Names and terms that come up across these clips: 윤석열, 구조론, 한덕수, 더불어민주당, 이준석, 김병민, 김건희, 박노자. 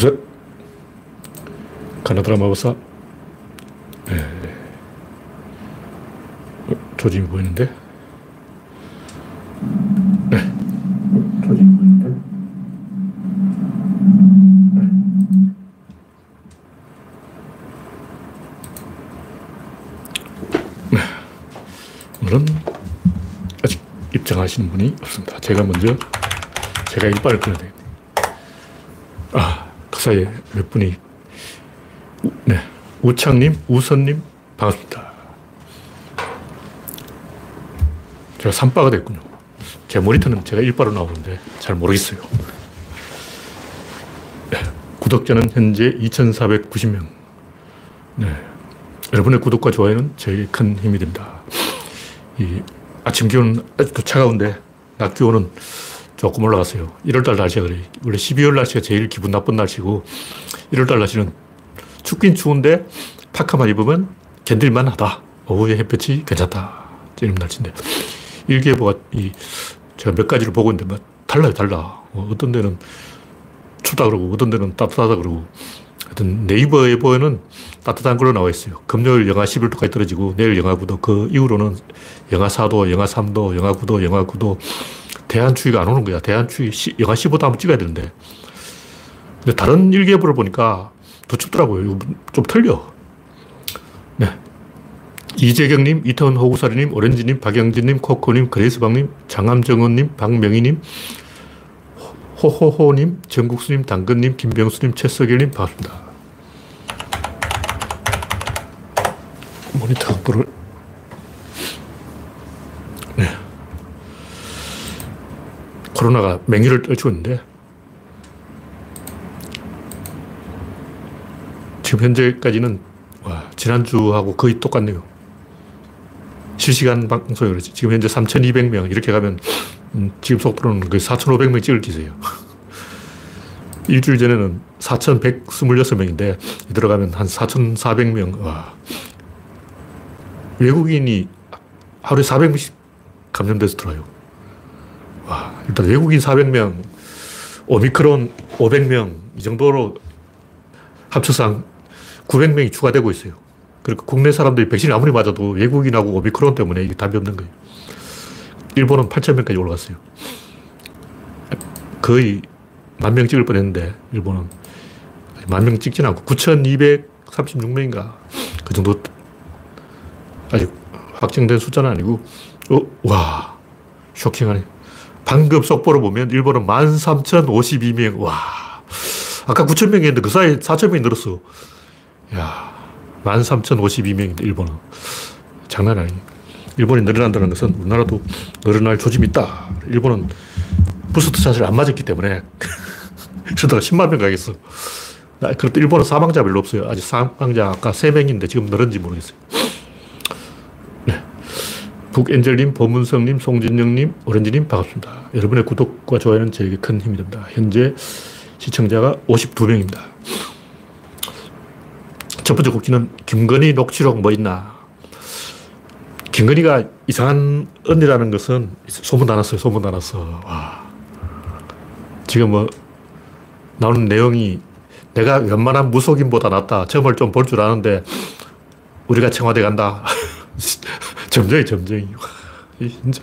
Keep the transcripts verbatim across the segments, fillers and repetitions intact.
주세. 카나드라 마법사. 네. 어, 조짐이 보이는데? 네. 어, 조짐이 보이는데? 네. 네. 오늘은 아직 입장하시는 분이 없습니다. 제가 먼저, 제가 일발을 끊어야 됩니다. 아, 그 사이에 몇 분이, 네. 우창님, 우선님, 반갑습니다. 제가 삼바가 됐군요. 제 모니터는 제가 일바로 나오는데 잘 모르겠어요. 네. 구독자는 현재 이천사백구십 명. 네. 여러분의 구독과 좋아요는 저에게 큰 힘이 됩니다. 이 아침 기온은 아직도 차가운데, 낮 기온은 조금 올라갔어요. 일월달 날씨가 그래. 원래 십이월 날씨가 제일 기분 나쁜 날씨고, 일월달 날씨는 춥긴 추운데 파카만 입으면 견딜만 하다. 오후에 햇볕이 괜찮다. 이런 날씨인데, 일기예보가 이 제가 몇 가지를 보고 있는데 막 달라요, 달라. 어떤 데는 춥다 그러고, 어떤 데는 따뜻하다 그러고. 하여튼 네이버 예보에는 따뜻한 걸로 나와 있어요. 금요일 영하 십일 도까지 떨어지고, 내일 영하 구 도, 그 이후로는 영하 사 도, 영하 삼 도, 영하 구 도, 영하 구 도, 대한추위가 안 오는 거야. 대한추위 영하 십오 도 한번 찍어야 되는데. 근데 다른 일기예보를 보니까 더 춥더라고요. 좀 틀려. 네. 이재경님, 이태원 호구사리님, 오렌지님, 박영진님, 코코님, 그레이스방님, 장암정원님, 박명희님, 호호호님, 정국수님, 당근님, 김병수님, 최석일님, 반갑습니다. 모니터 확보를. 네. 코로나가 맹위를 떨치고 있는데, 지금 현재까지는, 와, 지난주하고 거의 똑같네요. 실시간 방송이 그렇지. 지금 현재 삼천이백 명, 이렇게 가면, 음, 지금 속도로는 거의 사천오백 명 찍을 기세예요. 일주일 전에는 사천백이십육 명인데, 들어가면 한 사천사백 명, 와. 외국인이 하루에 사백 명씩 감염돼서 들어와요. 와, 일단 외국인 사백 명, 오미크론 오백 명, 이 정도로 합쳐서 한 구백 명이 추가되고 있어요. 그리고 국내 사람들이 백신을 아무리 맞아도 외국인하고 오미크론 때문에 이게 답이 없는 거예요. 일본은 팔천 명까지 올라갔어요. 거의 만 명 찍을 뻔했는데, 일본은 만 명 찍진 않고 구천이백삼십육 명인가 그 정도. 아직 확정된 숫자는 아니고. 어, 와, 쇼킹하네. 방금 속보를 보면 일본은 만 삼천오십이 명. 와, 아까 구천 명이었는데 그 사이에 사천 명이 늘었어. 야, 만 삼천오십이 명인데 일본은 장난 아니에요. 일본이 늘어난다는 것은 우리나라도 늘어날 조짐이 있다. 일본은 부스터샷을 안 맞았기 때문에 저러다가 십만 명 가겠어. 그런데 일본은 사망자 별로 없어요. 아직 사망자 아까 세 명인데 지금 늘은지 모르겠어요. 북엔젤님, 범문성님, 송진영님, 오렌지님, 반갑습니다. 여러분의 구독과 좋아요는 저에게 큰 힘이 됩니다. 현재 시청자가 오십이 명입니다. 첫 번째 곡지는 김건희 녹취록 뭐 있나. 김건희가 이상한 언니라는 것은 소문 다 났어요. 소문 다 났어. 와. 지금 뭐 나오는 내용이 내가 웬만한 무속인보다 낫다. 점을 좀 볼 줄 아는데 우리가 청와대 간다. 점쟁이, 점쟁이. 진짜.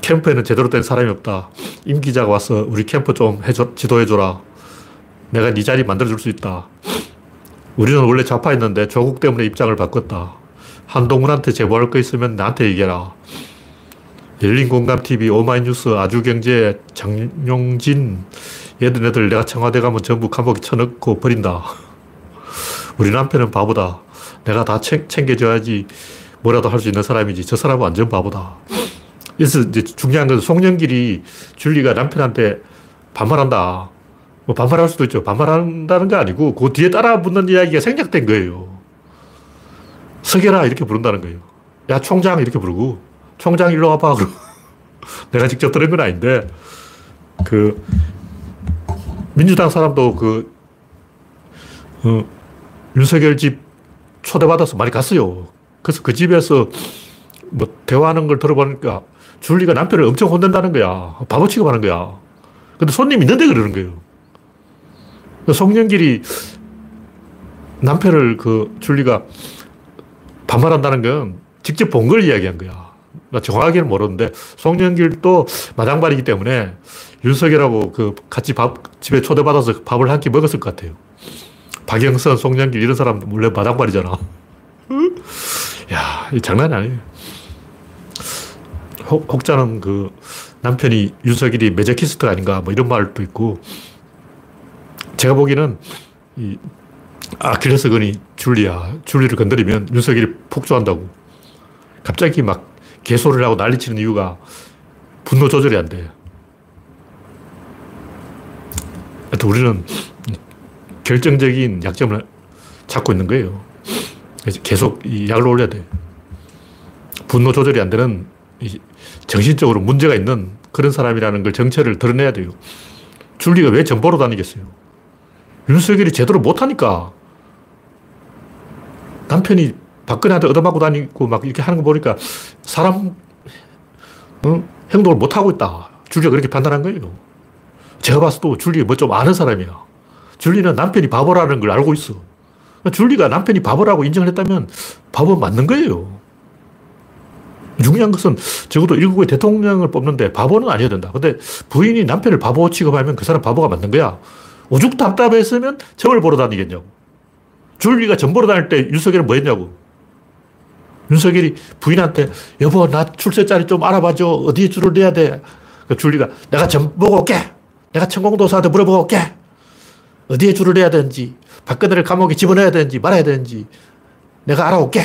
캠프에는 제대로 된 사람이 없다. 임 기자가 와서 우리 캠프 좀 해줘, 지도해줘라. 내가 네 자리 만들어줄 수 있다. 우리는 원래 좌파였는데 조국 때문에 입장을 바꿨다. 한동훈한테 제보할 거 있으면 나한테 얘기해라. 열린공감티비, 오마이뉴스, 아주경제, 장용진, 얘들 애들 내가 청와대 가면 전부 감옥에 쳐넣고 버린다. 우리 남편은 바보다. 내가 다 챙겨줘야지 뭐라도 할 수 있는 사람이지. 저 사람은 완전 바보다. 그래서 이제 중요한 것은 송영길이 줄리가 남편한테 반말한다. 뭐 반말할 수도 있죠. 반말한다는 게 아니고 그 뒤에 따라 붙는 이야기가 생략된 거예요. 서계라 이렇게 부른다는 거예요. 야, 총장 이렇게 부르고, 총장 일로 와봐 그러고. 내가 직접 들은 건 아닌데, 그 민주당 사람도 그 어, 윤석열 집 초대받아서 많이 갔어요. 그래서 그 집에서 뭐 대화하는 걸 들어보니까 줄리가 남편을 엄청 혼낸다는 거야. 바보 취급하는 거야. 근데 손님 있는데 그러는 거예요. 송영길이 남편을 그 줄리가 반말한다는 건 직접 본 걸 이야기한 거야. 정확하게는 모르는데 송영길도 마당발이기 때문에 윤석열하고 그 같이 밥, 집에 초대받아서 밥을 한 끼 먹었을 것 같아요. 박영선, 송영길 이런 사람 원래 마당발이잖아. 야, 이 장난이 아니에요. 혹, 혹자는 그 남편이 윤석열이 매제키스트 아닌가 뭐 이런 말도 있고, 제가 보기에는 이 아킬레스건이 줄리야. 줄리를 건드리면 윤석열이 폭주한다고. 갑자기 막 개소리를 하고 난리치는 이유가 분노 조절이 안 돼. 하여튼 우리는 결정적인 약점을 찾고 있는 거예요. 그래서 계속 이 약을 올려야 돼. 분노 조절이 안 되는 이 정신적으로 문제가 있는 그런 사람이라는 걸 정체를 드러내야 돼요. 줄리가 왜 정보로 다니겠어요? 윤석열이 제대로 못하니까. 남편이 박근혜한테 얻어맞고 다니고 막 이렇게 하는 거 보니까 사람 어? 행동을 못하고 있다. 줄리가 그렇게 판단한 거예요. 제가 봤을 때 줄리 뭐 좀 아는 사람이야. 줄리는 남편이 바보라는 걸 알고 있어. 줄리가 남편이 바보라고 인정을 했다면 바보 맞는 거예요. 중요한 것은 적어도 일국의 대통령을 뽑는데 바보는 아니어야 된다. 근데 부인이 남편을 바보 취급하면 그 사람 바보가 맞는 거야. 오죽 답답했으면 점을 보러 다니겠냐고. 줄리가 점 보러 다닐 때 윤석열은 뭐 했냐고. 윤석열이 부인한테 여보 나 출세자리 좀 알아봐줘. 어디에 줄을 내야 돼. 그 줄리가 내가 점 보고 올게. 내가 천공도사한테 물어보고 올게. 어디에 줄을 내야 되는지, 박근혜를 감옥에 집어넣어야 되는지 말아야 되는지 내가 알아올게.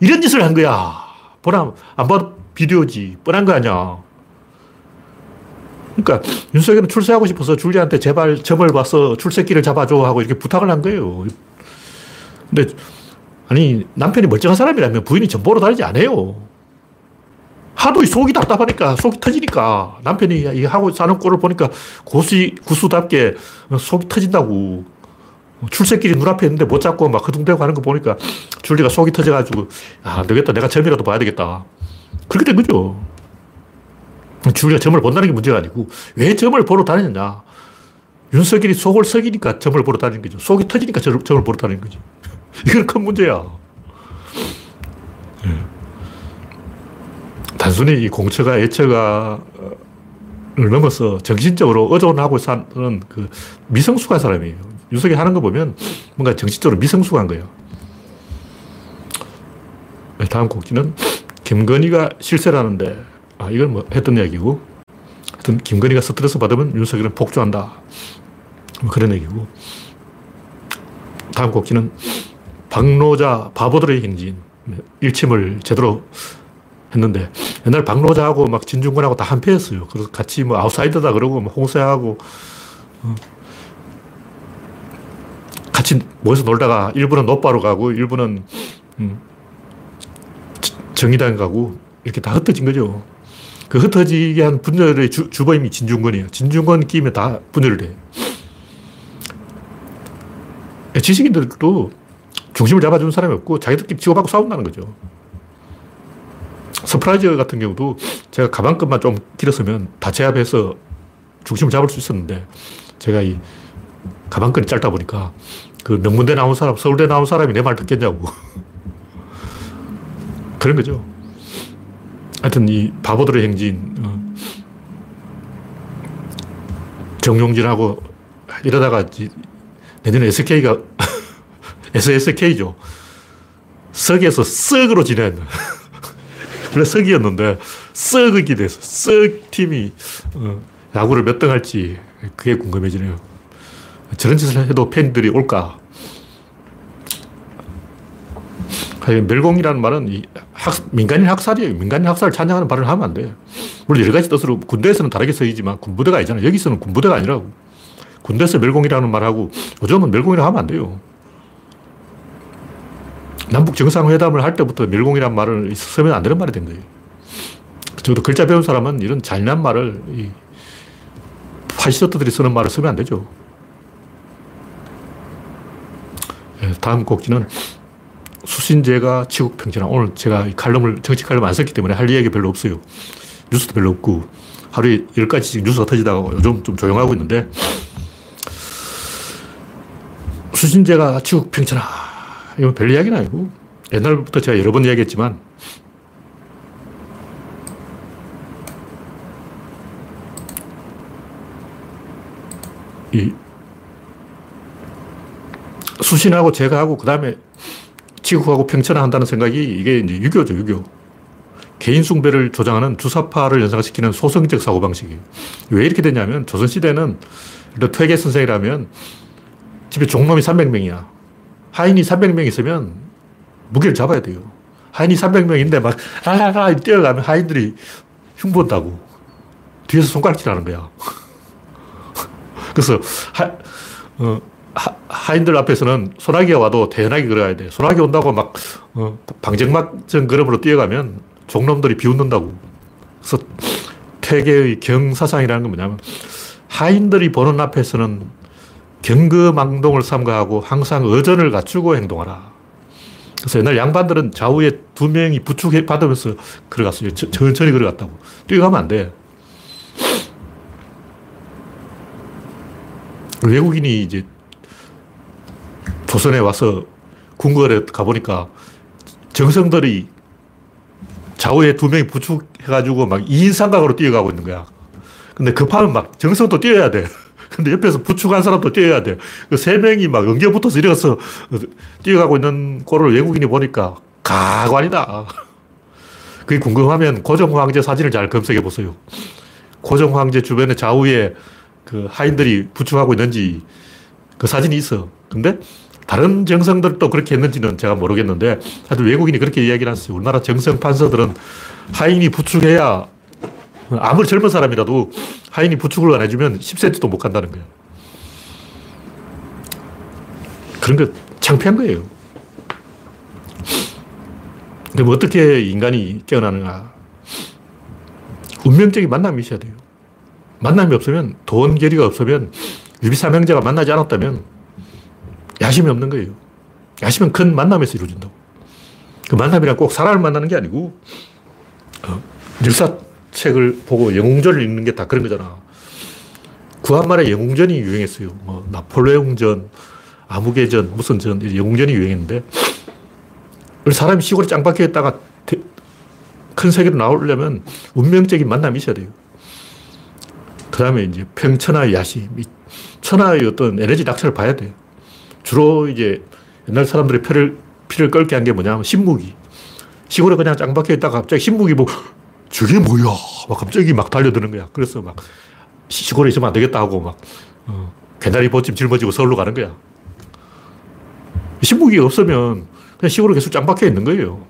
이런 짓을 한 거야. 보나 안 봐도 비디오지. 뻔한 거 아니야. 그러니까 윤석열은 출세하고 싶어서 줄리한테 제발 점을 봐서 출세길을 잡아줘 하고 이렇게 부탁을 한 거예요. 근데 아니 남편이 멀쩡한 사람이라면 부인이 점 보러 다니지 않아요. 하도 속이 답답하니까, 속이 터지니까 남편이 하고 사는 꼴을 보니까 고수, 고수답게 속이 터진다고. 출세길이 눈앞에 있는데 못 잡고 막 허둥대고 하는 거 보니까 줄리가 속이 터져가지고 아, 안 되겠다. 내가 점이라도 봐야 되겠다. 그렇게 된 거죠. 줄리가 점을 본다는 게 문제가 아니고 왜 점을 보러 다니느냐. 윤석열이 속을 썩이니까 점을 보러 다니는 거죠. 속이 터지니까 점을, 점을 보러 다니는 거죠. 이건 큰 문제야. 단순히 이 공처가 예처가를 넘어서 정신적으로 의존하고 사는 그 미성숙한 사람이에요. 윤석이 하는 거 보면 뭔가 정신적으로 미성숙한 거예요. 다음 곡지는 김건희가 실세라는데, 아, 이건 뭐 했던 이야기고, 하여튼 김건희가 스트레스 받으면 윤석이는 폭주한다. 뭐 그런 얘기고. 다음 곡지는 박노자 바보들의 행진. 일침을 제대로 했는데, 옛날 박노자하고 막 진중권하고 다 한패였어요. 그래서 같이 뭐 아웃사이더다 그러고, 뭐 홍세하고, 어, 같이 모여서 놀다가 일부는 노빠로 가고, 일부는, 음, 정의당 가고, 이렇게 다 흩어진 거죠. 그 흩어지게 한 분열의 주, 주범이 진중권이에요. 진중권 끼면 다 분열돼. 지식인들도 중심을 잡아주는 사람이 없고, 자기들끼리 치고받고 싸운다는 거죠. 서프라이즈 같은 경우도 제가 가방끈만 좀 길었으면 다 제압해서 중심을 잡을 수 있었는데, 제가 이 가방끈이 짧다 보니까 그 명문대 나온 사람, 서울대 나온 사람이 내 말 듣겠냐고. 그런 거죠. 하여튼 이 바보들의 행진, 정용진하고 이러다가 내년에 에스케이가 에스에스케이죠. 썩에서 썩으로 지낸. 원래 썩이었는데 썩이게 돼서 썩 팀이 야구를 몇 등 할지 그게 궁금해지네요. 저런 짓을 해도 팬들이 올까? 멸공이라는 말은 학, 민간인 학살이에요. 민간인 학살을 찬양하는 발언을 하면 안 돼요. 물론 여러 가지 뜻으로 군대에서는 다르게 쓰이지만 군부대가 아니잖아요. 여기서는 군부대가 아니라고. 군대에서 멸공이라는 말하고 요즘은 멸공이라고 하면 안 돼요. 남북 정상회담을 할 때부터 멸공이란 말을 쓰면 안 되는 말이 된 거예요. 적어도 글자 배운 사람은 이런 잔인한 말을, 이 파시스트들이 쓰는 말을 쓰면 안 되죠. 네, 다음 곡지는 수신제가 치국평진화. 오늘 제가 이 칼럼을, 정치 칼럼 안 썼기 때문에 할 이야기 별로 없어요. 뉴스도 별로 없고, 하루에 열 가지씩 뉴스가 터지다가 요즘 좀 조용하고 있는데, 추진제가 치국평천하. 이건 별 이야기는 아니고, 옛날부터 제가 여러 번 이야기했지만, 이 수신하고 제가하고 그 다음에 치국하고 평천화한다는 생각이 이게 이제 유교죠, 유교. 개인 숭배를 조장하는 주사파를 연상시키는 소성적 사고방식이에요. 왜 이렇게 됐냐면 조선시대는 퇴계 선생이라면 집에 종놈이 삼백 명이야. 하인이 삼백 명 있으면 무게를 잡아야 돼요. 하인이 삼백 명인데 막 라라라 뛰어가면 하인들이 흉본다고. 뒤에서 손가락질하는 거야. 그래서 하, 어, 하, 하인들 앞에서는 소나기가 와도 대연하게 걸어가야 돼. 소나기 온다고 막 어, 방정맞은 걸음으로 뛰어가면 종놈들이 비웃는다고. 그래서 퇴계의 경사상이라는 건 뭐냐면 하인들이 보는 앞에서는 경거망동을 삼가하고 항상 어전을 갖추고 행동하라. 그래서 옛날 양반들은 좌우에 두 명이 부축해 받으면서 걸어갔어요. 천천히 걸어갔다고. 뛰어가면 안 돼. 외국인이 이제 조선에 와서 궁궐에 가보니까 정성들이 좌우에 두 명이 부축해가지고 막 이인삼각으로 뛰어가고 있는 거야. 근데 급하면 막 정성도 뛰어야 돼. 근데 옆에서 부축한 사람도 뛰어야 돼. 그 세 명이 막 연결 붙어서 이래서 뛰어가고 있는 꼴을 외국인이 보니까 가관이다. 그게 궁금하면 고종 황제 사진을 잘 검색해 보세요. 고종 황제 주변에 좌우에 그 하인들이 부축하고 있는지 그 사진이 있어. 근데 다른 정성들도 그렇게 했는지는 제가 모르겠는데 하여튼 외국인이 그렇게 이야기를 했어요. 우리나라 정성 판서들은 하인이 부축해야 아무리 젊은 사람이라도 하인이 부축을 안 해주면 십 센티미터도 못 간다는 거예요. 그런 거 창피한 거예요. 근데 뭐 어떻게 인간이 깨어나는가. 운명적인 만남이 있어야 돼요. 만남이 없으면, 돈 결의가 없으면, 유비삼 형제가 만나지 않았다면 야심이 없는 거예요. 야심은 큰 만남에서 이루어진다고. 그 만남이란 꼭 사람을 만나는 게 아니고 어, 역사책을 보고 영웅전을 읽는 게 다 그런 거잖아. 구한말에 영웅전이 유행했어요. 뭐 나폴레옹전, 아무개전, 무슨 전, 영웅전이 유행했는데 사람이 시골에 짱박혀 있다가 큰 세계로 나오려면 운명적인 만남이 있어야 돼요. 그 다음에 이제 평천하의 야심, 천하의 어떤 에너지 낙차를 봐야 돼요. 주로 이제 옛날 사람들의 피를, 피를 끓게 한 게 뭐냐면 신무기. 시골에 그냥 짱 박혀 있다가 갑자기 신무기 보고 저게 뭐야? 막 갑자기 막 달려드는 거야. 그래서 막 시골에 있으면 안 되겠다 하고 막 어, 개나리 보찜 짊어지고 서울로 가는 거야. 신무기가 없으면 그냥 시골에 계속 짱 박혀 있는 거예요.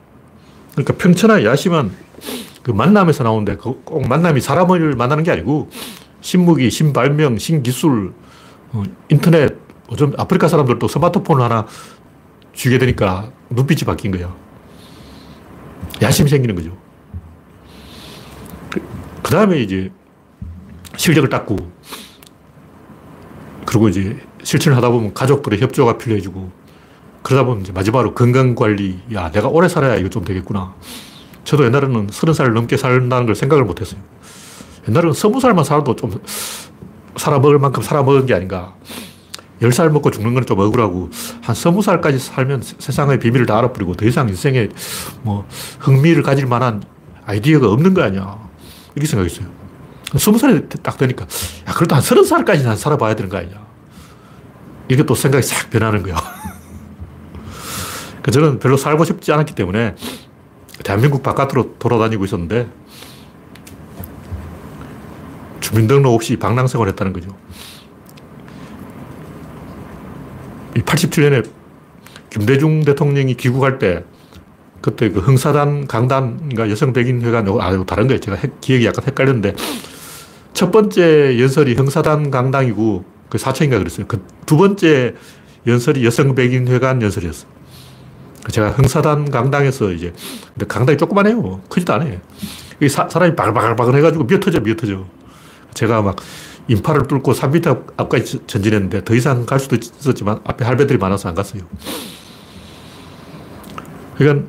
그러니까 평천하의 야심은 그 만남에서 나오는데 꼭 만남이 사람을 만나는 게 아니고 신무기, 신발명, 신기술, 어, 인터넷, 요즘 아프리카 사람들도 스마트폰을 하나 쥐게 되니까 눈빛이 바뀐 거예요. 야심이 생기는 거죠. 그, 그 다음에 이제 실력을 닦고, 그리고 이제 실천을 하다 보면 가족들의 협조가 필요해지고, 그러다 보면 이제 마지막으로 건강관리, 야, 내가 오래 살아야 이거 좀 되겠구나. 저도 옛날에는 서른 살 넘게 산다는 걸 생각을 못 했어요. 옛날에는 서른 살만 살아도 좀 살아먹을 만큼 살아먹은 게 아닌가. 열 살 먹고 죽는 건 좀 억울하고 한 서른 살까지 살면 세상의 비밀을 다 알아버리고 더 이상 인생에 뭐 흥미를 가질 만한 아이디어가 없는 거 아니야. 이렇게 생각했어요. 스무 살이 딱 되니까 야, 그래도 한 서른 살까지 난 살아봐야 되는 거 아니냐. 이렇게 또 생각이 싹 변하는 거야. 저는 별로 살고 싶지 않았기 때문에 대한민국 바깥으로 돌아다니고 있었는데 주민등록 없이 방랑생활을 했다는 거죠. 이 팔십칠 년에 김대중 대통령이 귀국할 때 그때 그 흥사단 강단인가 여성백인회관 아 이거 다른 거예요. 제가 기억이 약간 헷갈렸는데 첫 번째 연설이 흥사단 강당이고 그 사천인가 그랬어요. 그 두 번째 연설이 여성백인회관 연설이었어요. 제가 흥사단 강당에서 이제, 근데 강당이 조그만해요. 크지도 않아요. 이 사람이 바글바글바글 해가지고 미어터져, 미어터져. 제가 막 인파를 뚫고 삼 미터 앞까지 전진했는데 더 이상 갈 수도 있었지만 앞에 할배들이 많아서 안 갔어요. 그러니까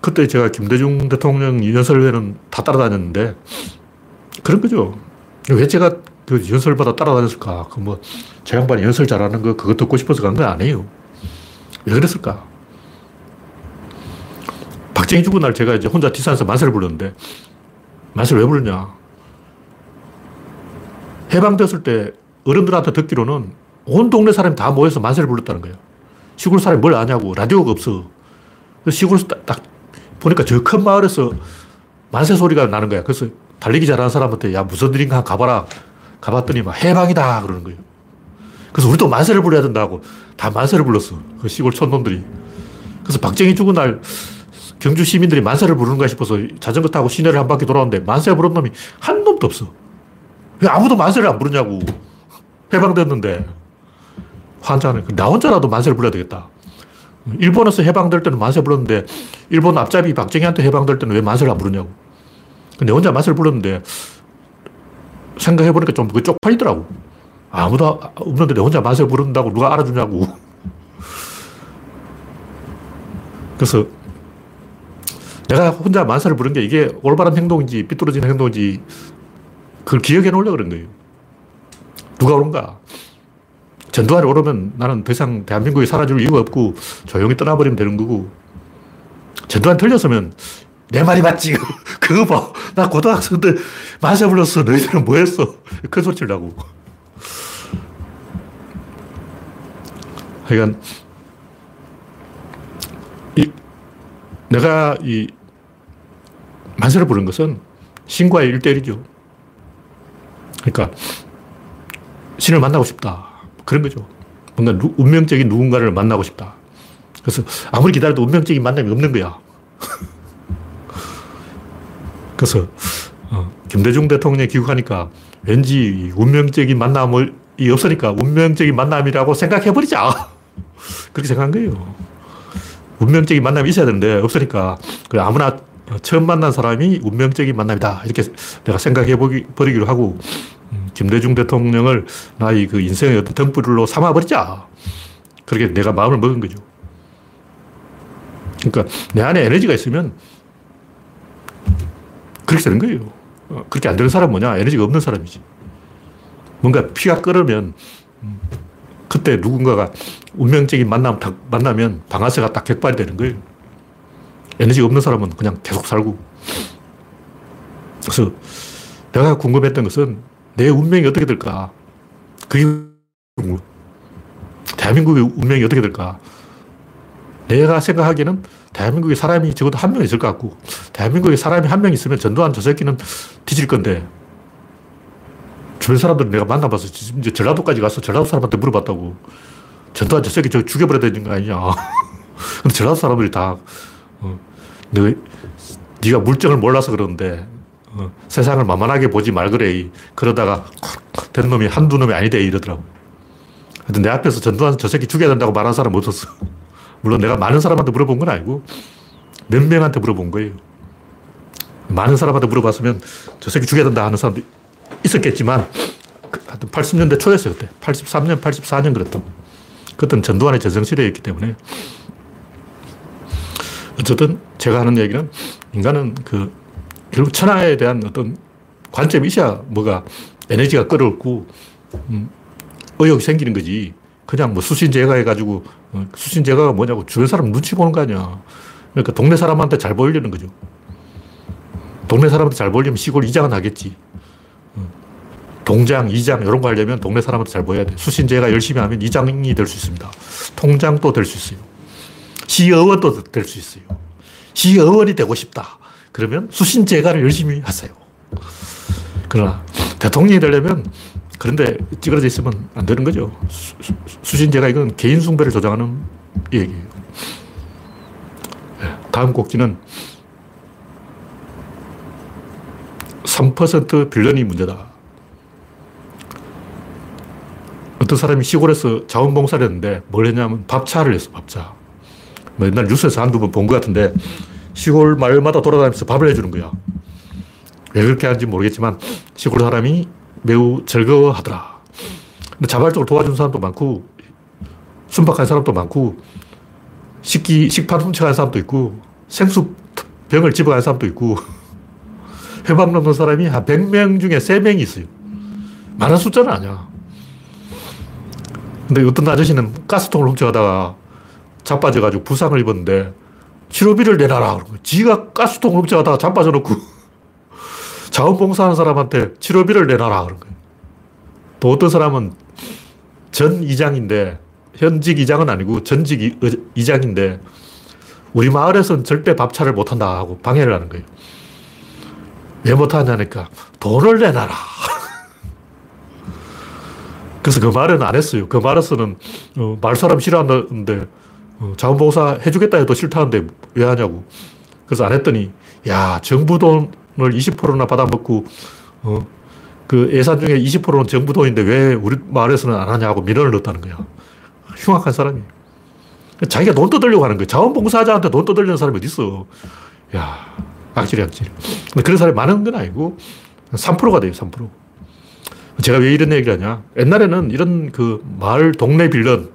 그때 제가 김대중 대통령 연설회는 다 따라다녔는데 그런 거죠. 왜 제가 그 연설마다 따라다녔을까? 그 뭐, 저 양반이 연설 잘하는 거 그거 듣고 싶어서 간 건 아니에요. 왜 그랬을까? 박정희 죽은 날 제가 이제 혼자 뒷산에서 만세를 불렀는데, 만세를 왜 불렀냐? 해방됐을 때 어른들한테 듣기로는 온 동네 사람이 다 모여서 만세를 불렀다는 거예요. 시골 사람이 뭘 아냐고, 라디오가 없어. 시골에서 딱, 딱 보니까 저 큰 마을에서 만세 소리가 나는 거야. 그래서 달리기 잘하는 사람한테, 야, 무슨 일인가 가봐라. 가봤더니 막 해방이다 그러는 거예요. 그래서 우리도 만세를 불러야 된다고 다 만세를 불렀어, 그 시골 촌놈들이. 그래서 박정희 죽은 날 경주 시민들이 만세를 부르는가 싶어서 자전거 타고 시내를 한 바퀴 돌아왔는데 만세 부른 놈이 한 놈도 없어. 왜 아무도 만세를 안 부르냐고. 해방됐는데. 환자는 나 혼자라도 만세를 불러야 되겠다. 일본에서 해방될 때는 만세 불렀는데 일본 앞잡이 박정희한테 해방될 때는 왜 만세를 안 부르냐고. 근데 혼자 만세를 불렀는데 생각해보니까 좀 쪽팔리더라고. 아무도 없는데 내 혼자 만세를 부른다고 누가 알아주냐고. 그래서 내가 혼자 만세를 부른 게 이게 올바른 행동인지 삐뚤어진 행동인지 그걸 기억해 놓으려고 그런 거예요. 누가 오른가? 전두환이 오르면 나는 더 이상 대한민국에 살아줄 이유가 없고 조용히 떠나버리면 되는 거고, 전두환 틀렸으면 내 말이 맞지. 그거 봐. 나 고등학생 때 만세 불렀어. 너희들은 뭐 했어? 큰 소리를 나고. 하여간, 이, 내가 이 만세를 부른 것은 신과의 일대일이죠. 그러니까, 신을 만나고 싶다. 그런 거죠. 뭔가 누, 운명적인 누군가를 만나고 싶다. 그래서 아무리 기다려도 운명적인 만남이 없는 거야. 그래서 어, 김대중 대통령이 귀국하니까 왠지 운명적인 만남이 없으니까 운명적인 만남이라고 생각해버리자. 그렇게 생각한 거예요. 운명적인 만남이 있어야 되는데 없으니까 아무나 처음 만난 사람이 운명적인 만남이다 이렇게 내가 생각해버리기로 하고, 음, 김대중 대통령을 나의 그 인생의 어떤 등불로 삼아버리자. 그렇게 내가 마음을 먹은 거죠. 그러니까 내 안에 에너지가 있으면 그렇게 되는 거예요. 그렇게 안 되는 사람은 뭐냐? 에너지가 없는 사람이지. 뭔가 피가 끓으면 그때 누군가가 운명적인 만남, 만나면 방아쇠가 딱 격발이 되는 거예요. 에너지가 없는 사람은 그냥 계속 살고. 그래서 내가 궁금했던 것은 내 운명이 어떻게 될까? 그게 궁금해. 대한민국의 운명이 어떻게 될까? 내가 생각하기에는 대한민국에 사람이 적어도 한 명 있을 것 같고, 대한민국에 사람이 한 명 있으면 전두환 저 새끼는 뒤질 건데, 주변 사람들은 내가 만나봐서 이제 전라도까지 가서 전라도 사람한테 물어봤다고. 전두환 저 새끼 저 죽여버려야 되는 거 아니냐. 근데 전라도 사람들이 다, 어, 너, 네가 물정을 몰라서 그러는데, 어, 세상을 만만하게 보지 말 그래. 그러다가 된 놈이 한두 놈이 아니대 이러더라고. 근데 내 앞에서 전두환 저 새끼 죽여야 된다고 말한 사람은 없었어. 물론 내가 많은 사람한테 물어본 건 아니고 몇 명한테 물어본 거예요. 많은 사람한테 물어봤으면 저 새끼 죽여야 된다 하는 사람도 있었겠지만, 하여튼 팔십 년대 초였어요. 그때 팔십삼 년, 팔십사 년 그랬던. 그때는 전두환의 재정시대였기 때문에. 어쨌든 제가 하는 얘기는 인간은 그 결국 천하에 대한 어떤 관점이 있어야 뭐가 에너지가 끓었고 음, 의욕이 생기는 거지. 그냥 뭐 수신제가 해가지고, 수신제가가 뭐냐고 주변 사람 눈치 보는 거 아니야. 그러니까 동네 사람한테 잘 보이려는 거죠. 동네 사람한테 잘 보이려면 시골 이장은 하겠지. 동장, 이장 이런 거 하려면 동네 사람한테 잘 보여야 돼. 수신제가 열심히 하면 이장이 될 수 있습니다. 통장도 될 수 있어요. 시의원도 될 수 있어요. 시의원이 되고 싶다. 그러면 수신제가를 열심히 하세요. 그러나 대통령이 되려면 그런데 찌그러져 있으면 안 되는 거죠. 수, 수, 수신제가 이건 개인 숭배를 조장하는 얘기예요. 다음 꼭지는 삼 퍼센트 빌런이 문제다. 어떤 사람이 시골에서 자원봉사를 했는데 뭘 했냐면 밥차를 했어. 밥차. 뭐 옛날 뉴스에서 한두 번 본 것 같은데 시골 마을마다 돌아다니면서 밥을 해주는 거야. 왜 그렇게 하는지 모르겠지만 시골 사람이 매우 즐거워하더라. 근데 자발적으로 도와준 사람도 많고 순박한 사람도 많고 식기, 식판 훔쳐간 사람도 있고 생수 병을 집어간 사람도 있고 회방 넘는 사람이 한 백 명 중에 세 명이 있어요. 많은 숫자는 아니야. 근데 어떤 아저씨는 가스통을 훔쳐가다가 자빠져가지고 부상을 입었는데 치료비를 내놔라. 지가 가스통 훔쳐가다가 자빠져 놓고 자원봉사하는 사람한테 치료비를 내놔라. 그런 거예요. 또 어떤 사람은 전 이장인데, 현직 이장은 아니고 전직 이장인데 우리 마을에서는 절대 밥차를 못한다 하고 방해를 하는 거예요. 왜 못하냐니까 돈을 내놔라. 그래서 그 말은 안 했어요. 그 말에서는 어, 말사람 싫어하는데 어, 자원봉사 해주겠다 해도 싫다는데 왜 하냐고. 그래서 안 했더니 야, 정부 돈을 이십 퍼센트나 받아먹고 어, 그 예산 중에 이십 퍼센트는 정부 돈인데 왜 우리 마을에서는 안 하냐고 민원을 넣었다는 거야. 흉악한 사람이에요. 자기가 돈 떠들려고 하는 거예요. 자원봉사자한테 돈 떠들려는 사람이 어디 있어. 야, 악질이야, 악질. 근데 그런 사람이 많은 건 아니고 삼 퍼센트가 돼요, 삼 퍼센트. 제가 왜 이런 얘기를 하냐. 옛날에는 이런 그 마을 동네 빌런,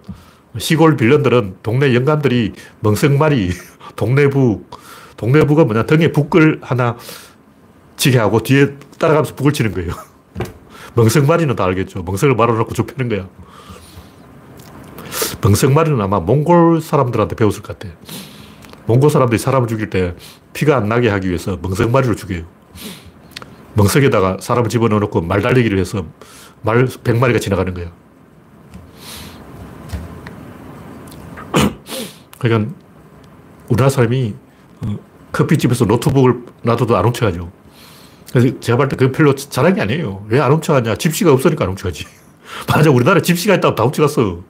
시골 빌런들은 동네 영감들이 멍석마리, 동네북, 동네북은 뭐냐, 등에 북글 하나 치게 하고 뒤에 따라가면서 북을 치는 거예요. 멍석마리는 다 알겠죠. 멍석을 말아놓고 좁히는 거야. 멍석마리는 아마 몽골 사람들한테 배웠을 것 같아. 몽골 사람들이 사람을 죽일 때 피가 안 나게 하기 위해서 멍석마리로 죽여요. 멍석에다가 사람을 집어넣어놓고 말 달리기를 해서 말 백 마리가 지나가는 거야. 그러니까 우리나라 사람이 커피집에서 노트북을 놔둬도 안 훔쳐가죠. 그래서 제가 볼 때 그게 별로 자랑이 아니에요. 왜 안 훔쳐가냐. 집시가 없으니까 안 훔쳐가지. 맞아, 우리나라에 집시가 있다고 다 훔쳐갔어.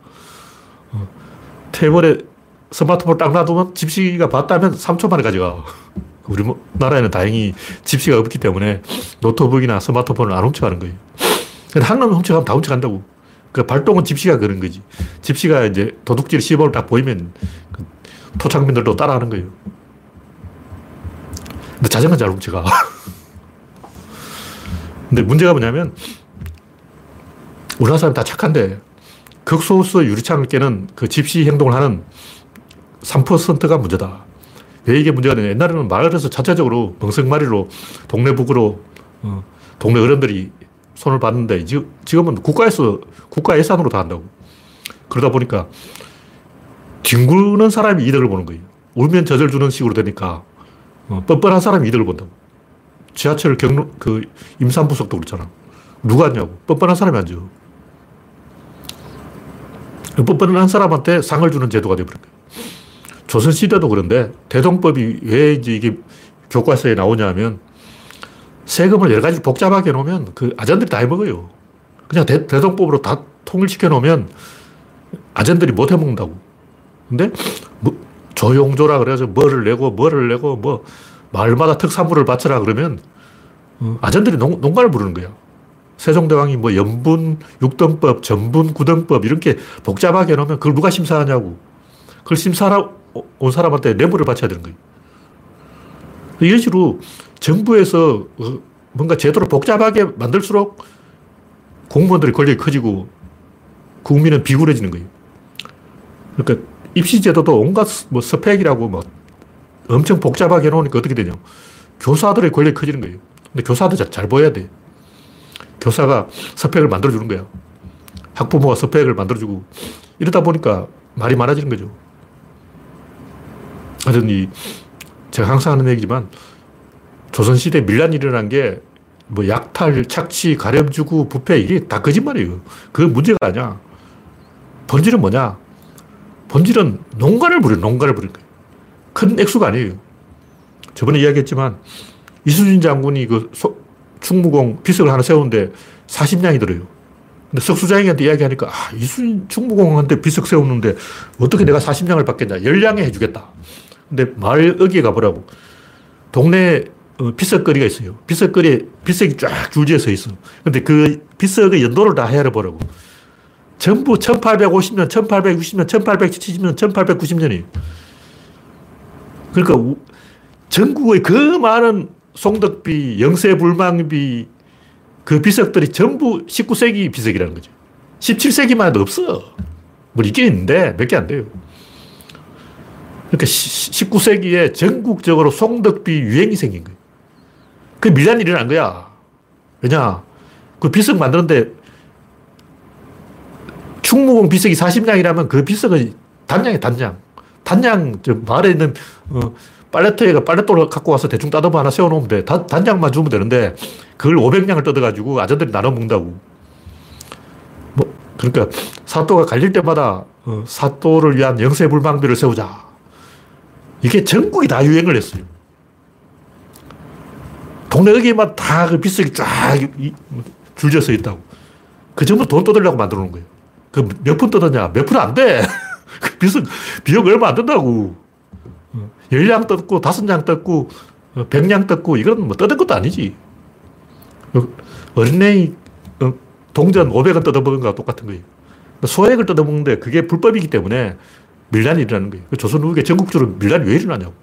테이블에 스마트폰 딱 놔두면 집시가 봤다면 삼 초 만에 가져가. 우리나라에는 다행히 집시가 없기 때문에 노트북이나 스마트폰을 안 훔쳐가는 거예요. 한 놈이 훔쳐가면 다 훔쳐간다고. 그 발동은 집시가 그런 거지. 집시가 이제 도둑질 시범을 딱 보이면 그 토착민들도 따라하는 거예요. 근데 자전거 잘 훔쳐가. 근데 문제가 뭐냐면 우리나라 사람이 다 착한데 극소수 유리창을 깨는 그 집시 행동을 하는 삼 퍼센트가 문제다. 왜 이게 문제가 되냐. 옛날에는 마을에서 자체적으로 멍석마리로 동네북으로 어, 동네 어른들이 손을 봤는데 지금은 국가에서 국가 예산으로 다 한다고. 그러다 보니까 뒹구는 사람이 이득을 보는 거예요. 울면 젖을 주는 식으로 되니까 어, 뻔뻔한 사람이 이득을 본다고. 지하철 경로 그 임산부석도 그렇잖아. 누가 앉냐고. 뻔뻔한 사람이 앉아. 뻔뻔한 사람한테 상을 주는 제도가 되어버린 거예요. 조선시대도 그런데 대동법이 왜 이제 이게 교과서에 나오냐 하면 세금을 여러 가지 복잡하게 해놓으면 그 아전들이 다 해먹어요. 그냥 대, 대동법으로 다 통일시켜놓으면 아전들이 못 해먹는다고. 근데 뭐 조용조라 그래서 뭐를 내고 뭐를 내고 뭐 마을마다 특산물을 바쳐라 그러면 아전들이 농, 농가를 부르는 거예요. 세종대왕이 뭐 연분 육 등법, 전분 구 등법 이렇게 복잡하게 해놓으면 그걸 누가 심사하냐고. 그걸 심사하러 온 사람한테 뇌물을 바쳐야 되는 거예요. 이런 식으로 정부에서 뭔가 제도를 복잡하게 만들수록 공무원들의 권력이 커지고 국민은 비굴해지는 거예요. 그러니까 입시제도도 온갖 뭐 스펙이라고 막 엄청 복잡하게 해놓으니까 어떻게 되냐. 교사들의 권력이 커지는 거예요. 근데 교사도 잘, 잘 보여야 돼. 교사가 스펙을 만들어주는 거야. 학부모가 스펙을 만들어주고 이러다 보니까 말이 많아지는 거죠. 하여튼 이 제가 항상 하는 얘기지만 조선시대 밀란이 일어난 게 뭐 약탈, 착취, 가렴주구, 부패 이게 다 거짓말이에요. 그 문제가 아니야. 본질은 뭐냐. 본질은 농가를 부려요. 농가를 부린 거예요. 큰 액수가 아니에요. 저번에 이야기했지만 이순신 장군이 그 소, 충무공 비석을 하나 세우는데 사십 냥이 들어요. 근데 석수장이한테 이야기하니까 아, 이순신 충무공한테 비석 세우는데 어떻게 내가 사십 냥을 받겠냐. 십 냥에 해주겠다. 근데 마을 어귀에 가보라고. 동네에 비석거리가 있어요. 비석거리에 비석이 쫙 줄지어 서 있어. 근데 그 비석의 연도를 다 헤아려 보라고. 전부 천팔백오십 년, 천팔백육십 년, 천팔백칠십 년, 천팔백구십 년이에요. 그러니까 전국의 그 많은 송덕비, 영세불망비 그 비석들이 전부 십구 세기 비석이라는 거죠. 십칠 세기만 해도 없어. 뭐 있긴 있는데 몇 개 안 돼요. 그러니까 십구 세기에 전국적으로 송덕비 유행이 생긴 거예요. 그게 밀란이 일어난 거야. 왜냐? 그 비석 만드는데 충무공 비석이 사십 냥이라면 그 비석은 단량이에요, 단량. 단양 마을에 있는 어, 빨래터에가 빨래돌을 갖고 와서 대충 따듬어 하나 세워놓으면 돼. 단, 단양만 주면 되는데 그걸 오백 냥을 뜯어가지고 아저들이 나눠 먹는다고. 뭐 그러니까 사또가 갈릴 때마다 어, 사또를 위한 영세불망비를 세우자. 이게 전국이 다 유행을 했어요. 동네 여기만 다 그 비석이 쫙 줄져서 있다고. 그 전부 돈 뜯으려고 만들어 놓은 거예요. 그 몇 푼 뜯었냐? 몇 푼 안 돼. 그 비석, 비용 얼마 안 든다고. 열 냥 뜯고, 다섯 냥 뜯고, 백 냥 뜯고, 이건 뭐 뜯은 것도 아니지. 어린애의 동전 오백 원 뜯어먹은 거랑 똑같은 거예요. 소액을 뜯어먹는데 그게 불법이기 때문에 밀란이 일어나는 거예요. 조선 후기에 전국적으로 밀란이 왜 일어나냐고.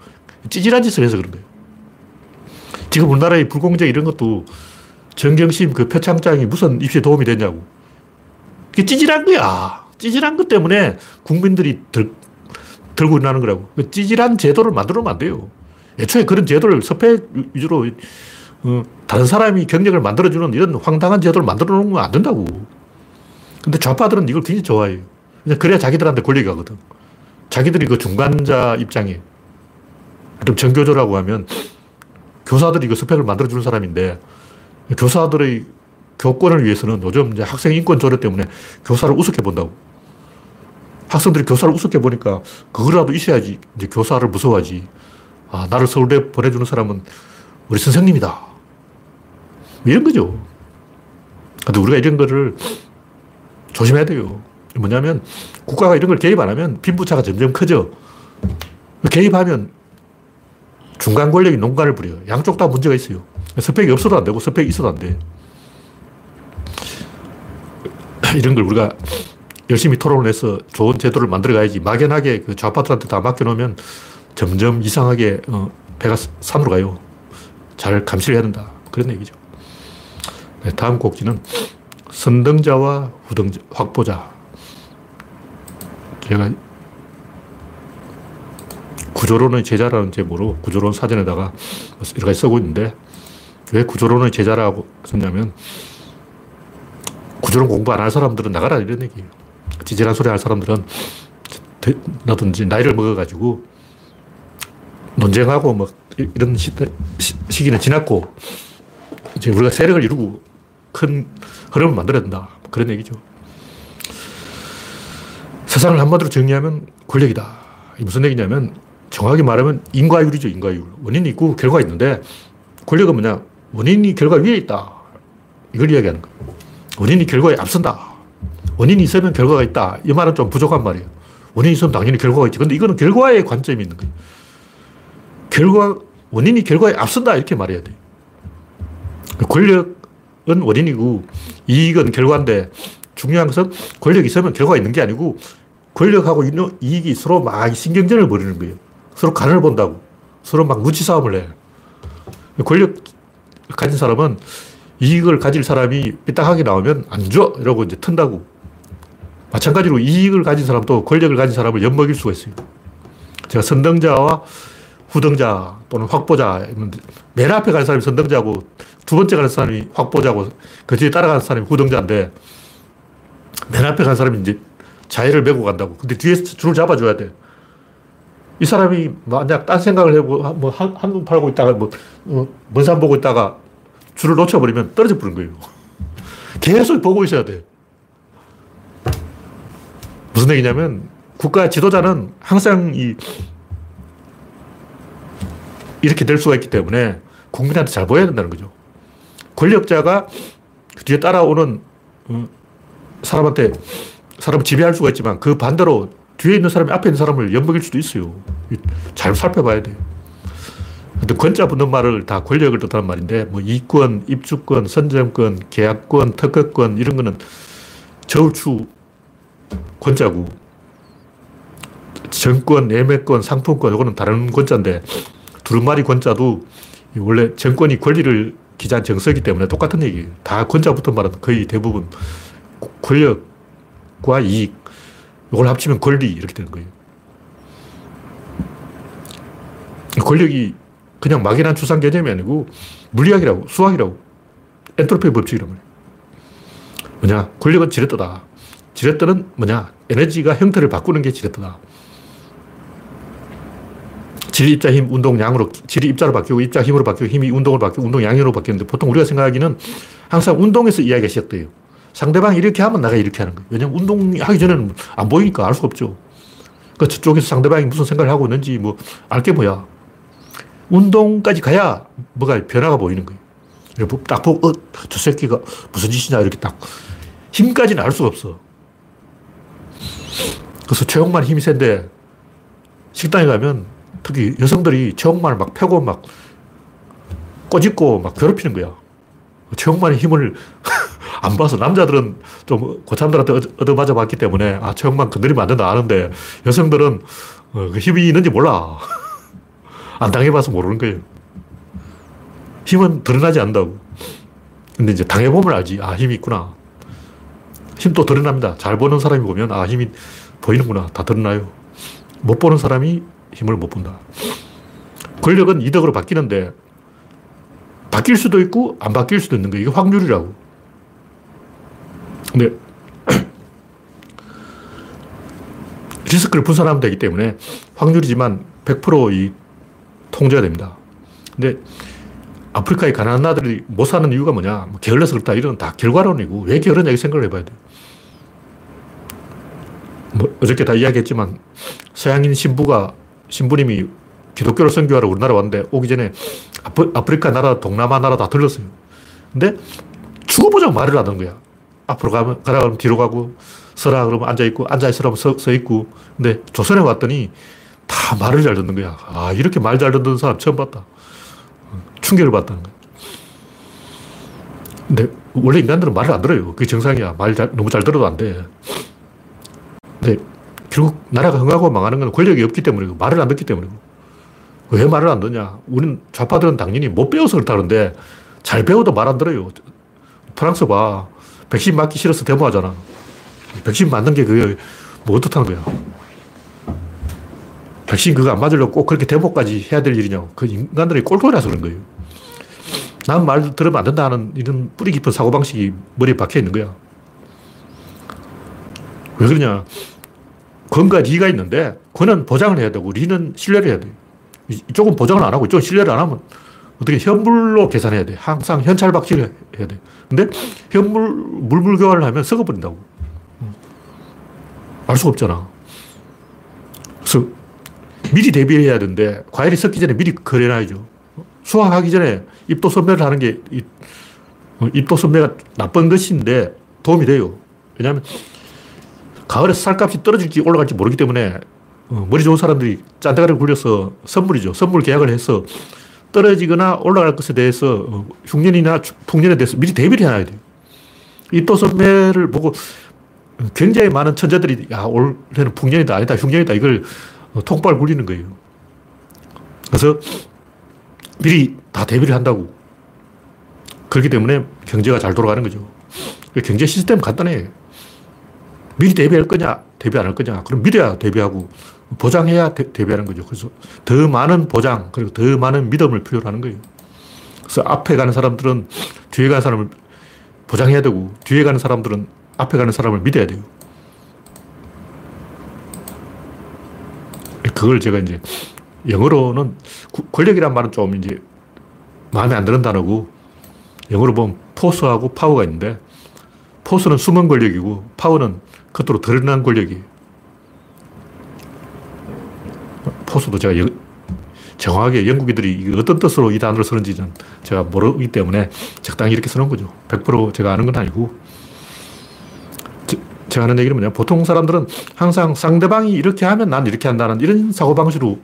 찌질한 짓을 해서 그런 거예요. 지금 우리나라의 불공정 이런 것도 정경심 그 표창장이 무슨 입시에 도움이 되냐고. 그게 찌질한 거야. 찌질한 것 때문에 국민들이 들, 들고 일어나는 거라고. 찌질한 제도를 만들어 놓으면 안 돼요. 애초에 그런 제도를 섭외 위주로 어, 다른 사람이 경력을 만들어주는 이런 황당한 제도를 만들어 놓으면 안 된다고. 근데 좌파들은 이걸 굉장히 좋아해요. 그냥 그래야 자기들한테 권력이 가거든. 자기들이 그 중간자 입장이에요. 그럼 정교조라고 하면 교사들이 그 스펙을 만들어주는 사람인데 교사들의 교권을 위해서는 요즘 이제 학생 인권 조례 때문에 교사를 우습게 본다고. 학생들이 교사를 우습게 보니까 그거라도 있어야지 이제 교사를 무서워하지. 아, 나를 서울대 보내주는 사람은 우리 선생님이다. 이런 거죠. 근데 우리가 이런 거를 조심해야 돼요. 뭐냐면 국가가 이런 걸 개입 안 하면 빈부차가 점점 커져. 개입하면 중간 권력이 농간을 부려요. 양쪽 다 문제가 있어요. 스펙이 없어도 안 되고 스펙이 있어도 안 돼. 이런 걸 우리가 열심히 토론을 해서 좋은 제도를 만들어 가야지. 막연하게 그 좌파들한테 다 맡겨놓으면 점점 이상하게 어, 배가 산으로 가요. 잘 감시를 해야 된다. 그런 얘기죠. 네, 다음 곡지는 선등자와 후등자, 확보자. 제가 구조론의 제자라는 제목으로 구조론 사전에다가 여러 가지 쓰고 있는데, 왜 구조론의 제자라고 썼냐면 구조론 공부 안 할 사람들은 나가라 이런 얘기예요. 지질한 소리 할 사람들은 나든지 나이를 먹어가지고 논쟁하고 막 이런 시, 시, 시기는 지났고 이제 우리가 세력을 이루고 큰 흐름을 만들어야 된다. 그런 얘기죠. 세상을 한마디로 정리하면 권력이다. 이게 무슨 얘기냐면 정확히 말하면 인과율이죠. 인과율. 원인이 있고 결과가 있는데 권력은 뭐냐? 원인이 결과 위에 있다. 이걸 이야기하는 거예요. 원인이 결과에 앞선다. 원인이 있으면 결과가 있다. 이 말은 좀 부족한 말이에요. 원인이 있으면 당연히 결과가 있지. 근데 이거는 결과의 관점이 있는 거예요. 결과, 원인이 결과에 앞선다. 이렇게 말해야 돼요. 권력은 원인이고 이익은 결과인데 중요한 것은 권력이 있으면 결과가 있는 게 아니고 권력하고 이익이 서로 막 신경전을 벌이는 거예요. 서로 간을 본다고. 서로 막 눈치 싸움을 해. 권력 가진 사람은 이익을 가질 사람이 삐딱하게 나오면 안 줘! 이러고 이제 튼다고. 마찬가지로 이익을 가진 사람도 권력을 가진 사람을 엿먹일 수가 있어요. 제가 선등자와 후등자 또는 확보자. 맨 앞에 가는 사람이 선등자고 두 번째 가는 사람이 확보자고 그 뒤에 따라가는 사람이 후등자인데 맨 앞에 가는 사람이 이제 자해를 메고 간다고. 근데 뒤에서 줄을 잡아줘야 돼. 이 사람이 만약 딴 생각을 하고 뭐 한눈 팔고 있다가 뭐 먼 산 보고 있다가 줄을 놓쳐버리면 떨어져 버린 거예요. 계속 보고 있어야 돼. 무슨 얘기냐면 국가 지도자는 항상 이 이렇게 될 수가 있기 때문에 국민한테 잘 보여야 된다는 거죠. 권력자가 그 뒤에 따라오는 사람한테 사람을 지배할 수가 있지만 그 반대로 뒤에 있는 사람이 앞에 있는 사람을 엿먹일 수도 있어요. 잘 살펴봐야 돼요. 근데 권자 붙는 말을 다 권력을 뜻하는 말인데 뭐 이권, 입주권, 선점권, 계약권, 특허권 이런 거는 저울추 권자고 정권, 예매권, 상품권 이거는 다른 권자인데 두루마리 권자도 원래 정권이 권리를 기재한 정서이기 때문에 똑같은 얘기예요. 다 권자 붙은 말은 거의 대부분 권력과 이익 이걸 합치면 권리 이렇게 되는 거예요. 권력이 그냥 막연한 추상 개념이 아니고 물리학이라고 수학이라고 엔트로피 법칙이란 말이에요. 뭐냐? 권력은 지렛대다. 지렛대는 뭐냐? 에너지가 형태를 바꾸는 게 지렛대다. 질, 입자, 힘, 운동, 양으로, 질이 입자로 바뀌고, 입자, 힘으로 바뀌고, 힘이 운동으로 바뀌고, 운동, 양으로 바뀌는데, 보통 우리가 생각하기는 항상 운동에서 이야기가 시작돼요. 상대방이 이렇게 하면 내가 이렇게 하는 거예요. 왜냐면 운동이 하기 전에는 안 보이니까 알 수가 없죠. 그 저쪽에서 상대방이 무슨 생각을 하고 있는지 뭐 알 게 뭐야. 운동까지 가야 뭐가 변화가 보이는 거예요. 딱 보고 어, 저 새끼가 무슨 짓이냐 이렇게 딱. 힘까지는 알 수가 없어. 그래서 최홍만 힘이 센데 식당에 가면 특히 여성들이 최홍만을 막 펴고 막 꼬집고 막 괴롭히는 거야. 최홍만의 힘을 안 봐서 남자들은 좀 고참들한테 얻어맞아 봤기 때문에 아 최홍만 건드리면 안 된다 아는데 여성들은 어, 그 힘이 있는지 몰라. 안 당해봐서 모르는 거예요. 힘은 드러나지 않는다고. 근데 이제 당해보면 알지. 아 힘이 있구나. 힘도 드러납니다. 잘 보는 사람이 보면 아 힘이 보이는구나. 다 드러나요. 못 보는 사람이 힘을 못 본다. 권력은 이득으로 바뀌는데 바뀔 수도 있고 안 바뀔 수도 있는 거 이게 확률이라고. 근데 리스크를 분산하면 되기 때문에 확률이지만 백 퍼센트 이 통제가 됩니다. 근데 아프리카의 가난한 나들이 못 사는 이유가 뭐냐? 뭐 게을러서 그렇다 이런 다 결과론이고 왜 게으르냐 이 생각을 해봐야 돼. 뭐 어저께 다 이야기했지만 서양인 신부가 신부님이 기독교를 선교하러 우리나라 왔는데 오기 전에 아프리카 나라, 동남아 나라 다 들렀어요. 근데 죽어보자고 말을 하는 거야. 앞으로 가면, 가라 그러면 뒤로 가고, 서라 그러면 앉아있고, 앉아있으라 하면 서있고. 근데 조선에 왔더니 다 말을 잘 듣는 거야. 아, 이렇게 말 잘 듣는 사람 처음 봤다. 충격을 받다는 거야. 근데 원래 인간들은 말을 안 들어요. 그게 정상이야. 말 잘, 너무 잘 들어도 안 돼. 근데 결국 나라가 흥하고 망하는 건 권력이 없기 때문이고, 말을 안 듣기 때문이고. 왜 말을 안 듣냐? 우린 좌파들은 당연히 못 배워서 그렇다는데 잘 배워도 말 안 들어요. 프랑스 봐. 백신 맞기 싫어서 데모하잖아. 백신 맞는 게 그게 뭐 어떻다는 거야. 백신 그거 안 맞으려고 꼭 그렇게 데모까지 해야 될 일이냐고. 그 인간들이 꼴통이라서 그런 거예요. 난 말 들으면 안 된다는 이런 뿌리 깊은 사고방식이 머리에 박혀 있는 거야. 왜 그러냐. 권과 리가 있는데 권은 보장을 해야 되고 리는 신뢰를 해야 돼. 이쪽은 보장을 안 하고 이쪽은 신뢰를 안 하면 어떻게 현물로 계산해야 돼. 항상 현찰박치를 해야 돼. 근데 현물, 물물 교환을 하면 썩어버린다고. 알 수가 없잖아. 그래서 미리 대비해야 되는데 과일이 썩기 전에 미리 거래해놔야죠. 수확하기 전에 입도 선매를 하는 게 입도 선매가 나쁜 것인데 도움이 돼요. 왜냐하면 가을에 쌀값이 떨어질지 올라갈지 모르기 때문에 어, 머리 좋은 사람들이 짠대가리를 굴려서 선물이죠. 선물 계약을 해서 떨어지거나 올라갈 것에 대해서 어, 흉년이나 풍년에 대해서 미리 대비를 해놔야 돼요. 입도 선매를 보고 굉장히 많은 천재들이 야, 올해는 풍년이다, 아니다, 흉년이다 이걸 어, 통발 굴리는 거예요. 그래서 미리 다 대비를 한다고. 그렇기 때문에 경제가 잘 돌아가는 거죠. 경제 시스템은 간단해. 미리 대비할 거냐, 대비 안 할 거냐. 그럼 미래야 대비하고 보장해야 대, 대비하는 거죠. 그래서 더 많은 보장, 그리고 더 많은 믿음을 필요로 하는 거예요. 그래서 앞에 가는 사람들은 뒤에 가는 사람을 보장해야 되고 뒤에 가는 사람들은 앞에 가는 사람을 믿어야 돼요. 그걸 제가 이제 영어로는 권력이란 말은 좀 이제 마음에 안 드는 단어고 영어로 보면 포스하고 파워가 있는데 포스는 숨은 권력이고 파워는 겉으로 드러난 권력이에요. 포스도 제가 여, 정확하게 영국인들이 어떤 뜻으로 이 단어를 쓰는지는 제가 모르기 때문에 적당히 이렇게 쓰는 거죠. 백 퍼센트 제가 아는 건 아니고. 제, 제가 하는 얘기는 뭐냐. 보통 사람들은 항상 상대방이 이렇게 하면 난 이렇게 한다는 이런 사고방식으로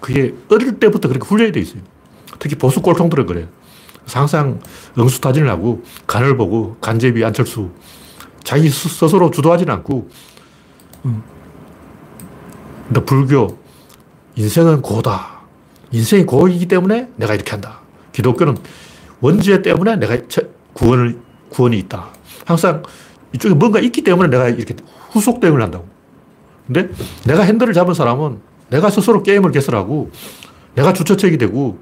그게 어릴 때부터 그렇게 훈련이 돼 있어요. 특히 보수 꼴통들은 그래요. 항상 응수타진을 하고 간을 보고 간제비 안철수 자기 스스로 주도하지는 않고 근데 불교 인생은 고다. 인생이 고이기 때문에 내가 이렇게 한다. 기독교는 원죄 때문에 내가 구원을, 구원이 있다. 항상 이쪽에 뭔가 있기 때문에 내가 이렇게 후속 대응을 한다고. 근데 내가 핸들을 잡은 사람은 내가 스스로 게임을 개설하고 내가 주최책이 되고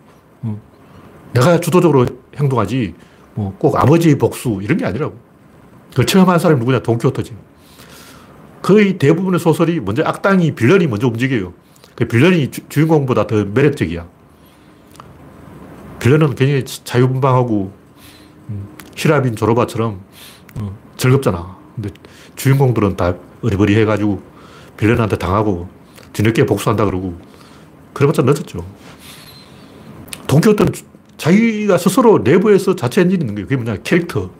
내가 주도적으로 행동하지, 뭐, 꼭 아버지의 복수, 이런 게 아니라고. 그걸 처음 한 사람이 누구냐, 돈키호테지. 거의 대부분의 소설이 먼저 악당이, 빌런이 먼저 움직여요. 빌런이 주, 주인공보다 더 매력적이야. 빌런은 굉장히 자유분방하고 음, 히라빈 조로바처럼 어, 즐겁잖아. 근데 주인공들은 다 어리버리해가지고 빌런한테 당하고 뒤늦게 복수한다 그러고 그래봤자 늦었죠. 돈키호테는 자기가 스스로 내부에서 자체 엔진이 있는 거예요. 그게 뭐냐, 캐릭터.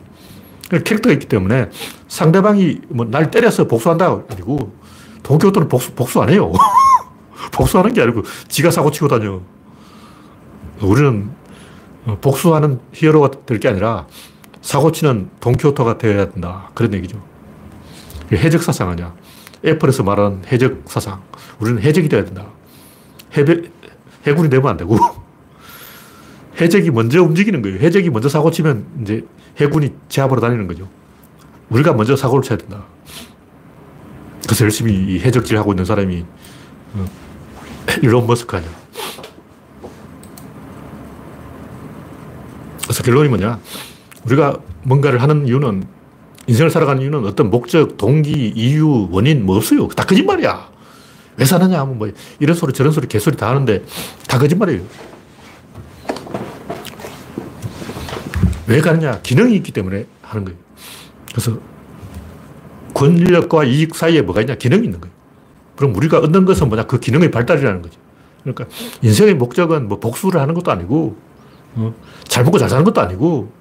캐릭터가 있기 때문에 상대방이 뭐 날 때려서 복수한다 아니고, 돈키호테는 복수, 복수 안 해요. 복수하는 게 아니고 지가 사고치고 다녀. 우리는 복수하는 히어로가 될 게 아니라 사고치는 돈키호테가 되어야 된다, 그런 얘기죠. 해적 사상 아니야. 애플에서 말하는 해적 사상. 우리는 해적이 되어야 된다. 해배, 해군이 되면 안 되고 해적이 먼저 움직이는 거예요. 해적이 먼저 사고치면 이제 해군이 제압으로 다니는 거죠. 우리가 먼저 사고를 쳐야 된다. 그래서 열심히 이 해적질하고 있는 사람이 어, 일론 머스크 아니야. 그래서 결론이 뭐냐, 우리가 뭔가를 하는 이유는, 인생을 살아가는 이유는 어떤 목적, 동기, 이유, 원인 뭐 없어요. 다 거짓말이야. 왜 사느냐 하면 뭐 이런 소리 저런 소리 개소리 다 하는데 다 거짓말이에요. 왜 가느냐? 기능이 있기 때문에 하는 거예요. 그래서 권력과 이익 사이에 뭐가 있냐? 기능이 있는 거예요. 그럼 우리가 얻는 것은 뭐냐? 그 기능의 발달이라는 거죠. 그러니까 인생의 목적은 뭐 복수를 하는 것도 아니고, 잘 먹고 잘 사는 것도 아니고,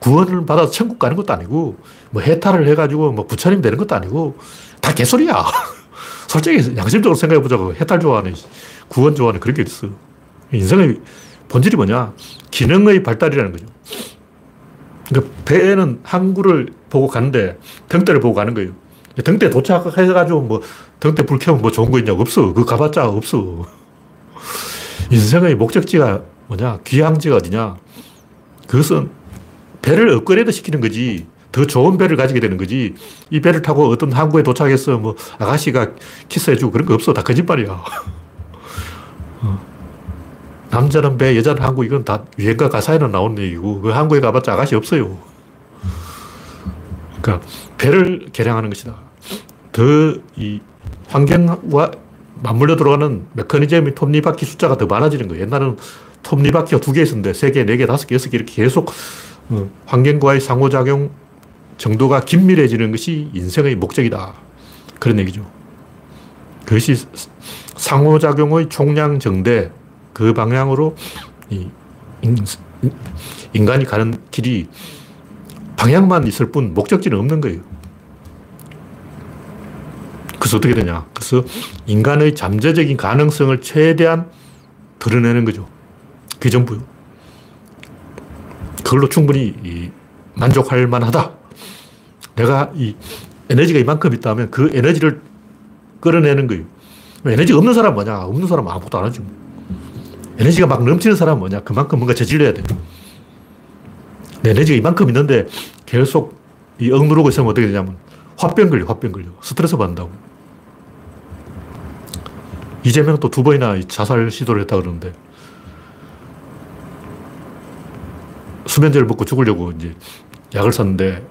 구원을 받아서 천국 가는 것도 아니고, 뭐 해탈을 해가지고 뭐 부처님 되는 것도 아니고, 다 개소리야. 솔직히 양심적으로 생각해보자고. 해탈 좋아하는, 구원 좋아하는 그런 게 있어. 인생의 본질이 뭐냐? 기능의 발달이라는 거죠. 그러니까 배에는 항구를 보고 가는데 등대를 보고 가는 거예요. 등대 도착해가지고 뭐 등대 불 켜면 뭐 좋은 거 있냐고. 없어. 그거 가봤자 없어. 인생의 목적지가 뭐냐? 귀향지가 어디냐? 그것은 배를 업그레이드 시키는 거지. 더 좋은 배를 가지게 되는 거지. 이 배를 타고 어떤 항구에 도착해서 뭐 아가씨가 키스해주고 그런 거 없어. 다 거짓말이야. 남자는 배, 여자는 항구, 이건 다 유행가 가사에는 나오는 얘기고, 그 항구에 가봤자 아가씨 없어요. 그러니까 배를 개량하는 것이다. 더 이 환경과 맞물려 들어가는 메커니즘이 톱니바퀴 숫자가 더 많아지는 거예요. 옛날에는 톱니바퀴가 두 개 있었는데 세 개, 네 개, 다섯 개, 여섯 개 이렇게 계속 환경과의 상호작용 정도가 긴밀해지는 것이 인생의 목적이다, 그런 얘기죠. 그것이 상호작용의 총량 정대, 그 방향으로 이 인간이 가는 길이 방향만 있을 뿐 목적지는 없는 거예요. 그래서 어떻게 되냐. 그래서 인간의 잠재적인 가능성을 최대한 드러내는 거죠. 그게 전부요. 그걸로 충분히 이 만족할 만하다. 내가 이 에너지가 이만큼 있다면 그 에너지를 끌어내는 거예요. 에너지가 없는 사람은 뭐냐? 없는 사람은 아무것도 안 하죠. 에너지가 막 넘치는 사람은 뭐냐? 그만큼 뭔가 저질러야 돼요. 에너지가 이만큼 있는데 계속 이 억누르고 있으면 어떻게 되냐면 화병 걸려, 화병 걸려. 스트레스 받는다고. 이재명은 또 두 번이나 자살 시도를 했다 그러는데, 수면제를 먹고 죽으려고 이제 약을 샀는데,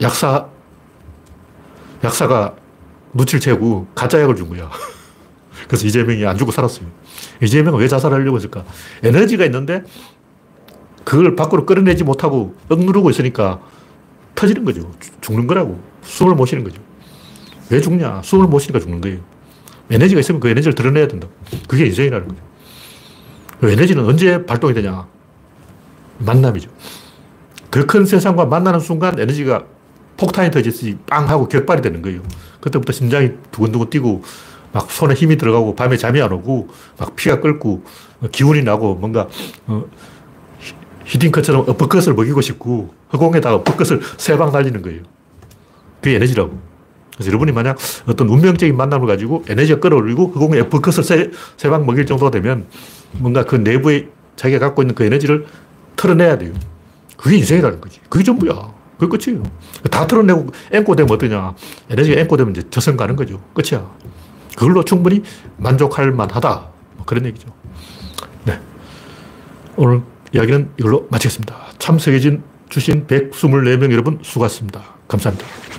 약사, 약사가 눈치를 채고 가짜 약을 준 거야. 그래서 이재명이 안 죽고 살았어요. 이재명은 왜 자살하려고 했을까? 에너지가 있는데 그걸 밖으로 끌어내지 못하고 억누르고 있으니까 터지는 거죠. 죽는 거라고. 숨을 못 쉬는 거죠. 왜 죽냐? 숨을 못 쉬니까 죽는 거예요. 에너지가 있으면 그 에너지를 드러내야 된다. 그게 인생이라는 거죠. 그 에너지는 언제 발동이 되냐? 만남이죠. 그 큰 세상과 만나는 순간 에너지가 폭탄이 터지듯이 빵 하고 격발이 되는 거예요. 그때부터 심장이 두근두근 뛰고 막 손에 힘이 들어가고 밤에 잠이 안 오고 막 피가 끓고 기운이 나고 뭔가 어, 히딩크처럼 어퍼컷을 먹이고 싶고 허공에다가 어퍼컷을 세 방 날리는 거예요. 그게 에너지라고. 그래서 여러분이 만약 어떤 운명적인 만남을 가지고 에너지가 끌어올리고 허공에 어퍼컷을 세, 세 방 먹일 정도가 되면 뭔가 그 내부에 자기가 갖고 있는 그 에너지를 털어내야 돼요. 그게 인생이라는 거지. 그게 전부야. 그게 끝이에요. 다 털어내고 앵꼬 되면 어떠냐. 에너지가 앵꼬 되면 이제 저승 가는 거죠. 끝이야. 그걸로 충분히 만족할 만하다, 뭐 그런 얘기죠. 네, 오늘 이야기는 이걸로 마치겠습니다. 참석해주신 백이십사 명 여러분 수고하셨습니다. 감사합니다.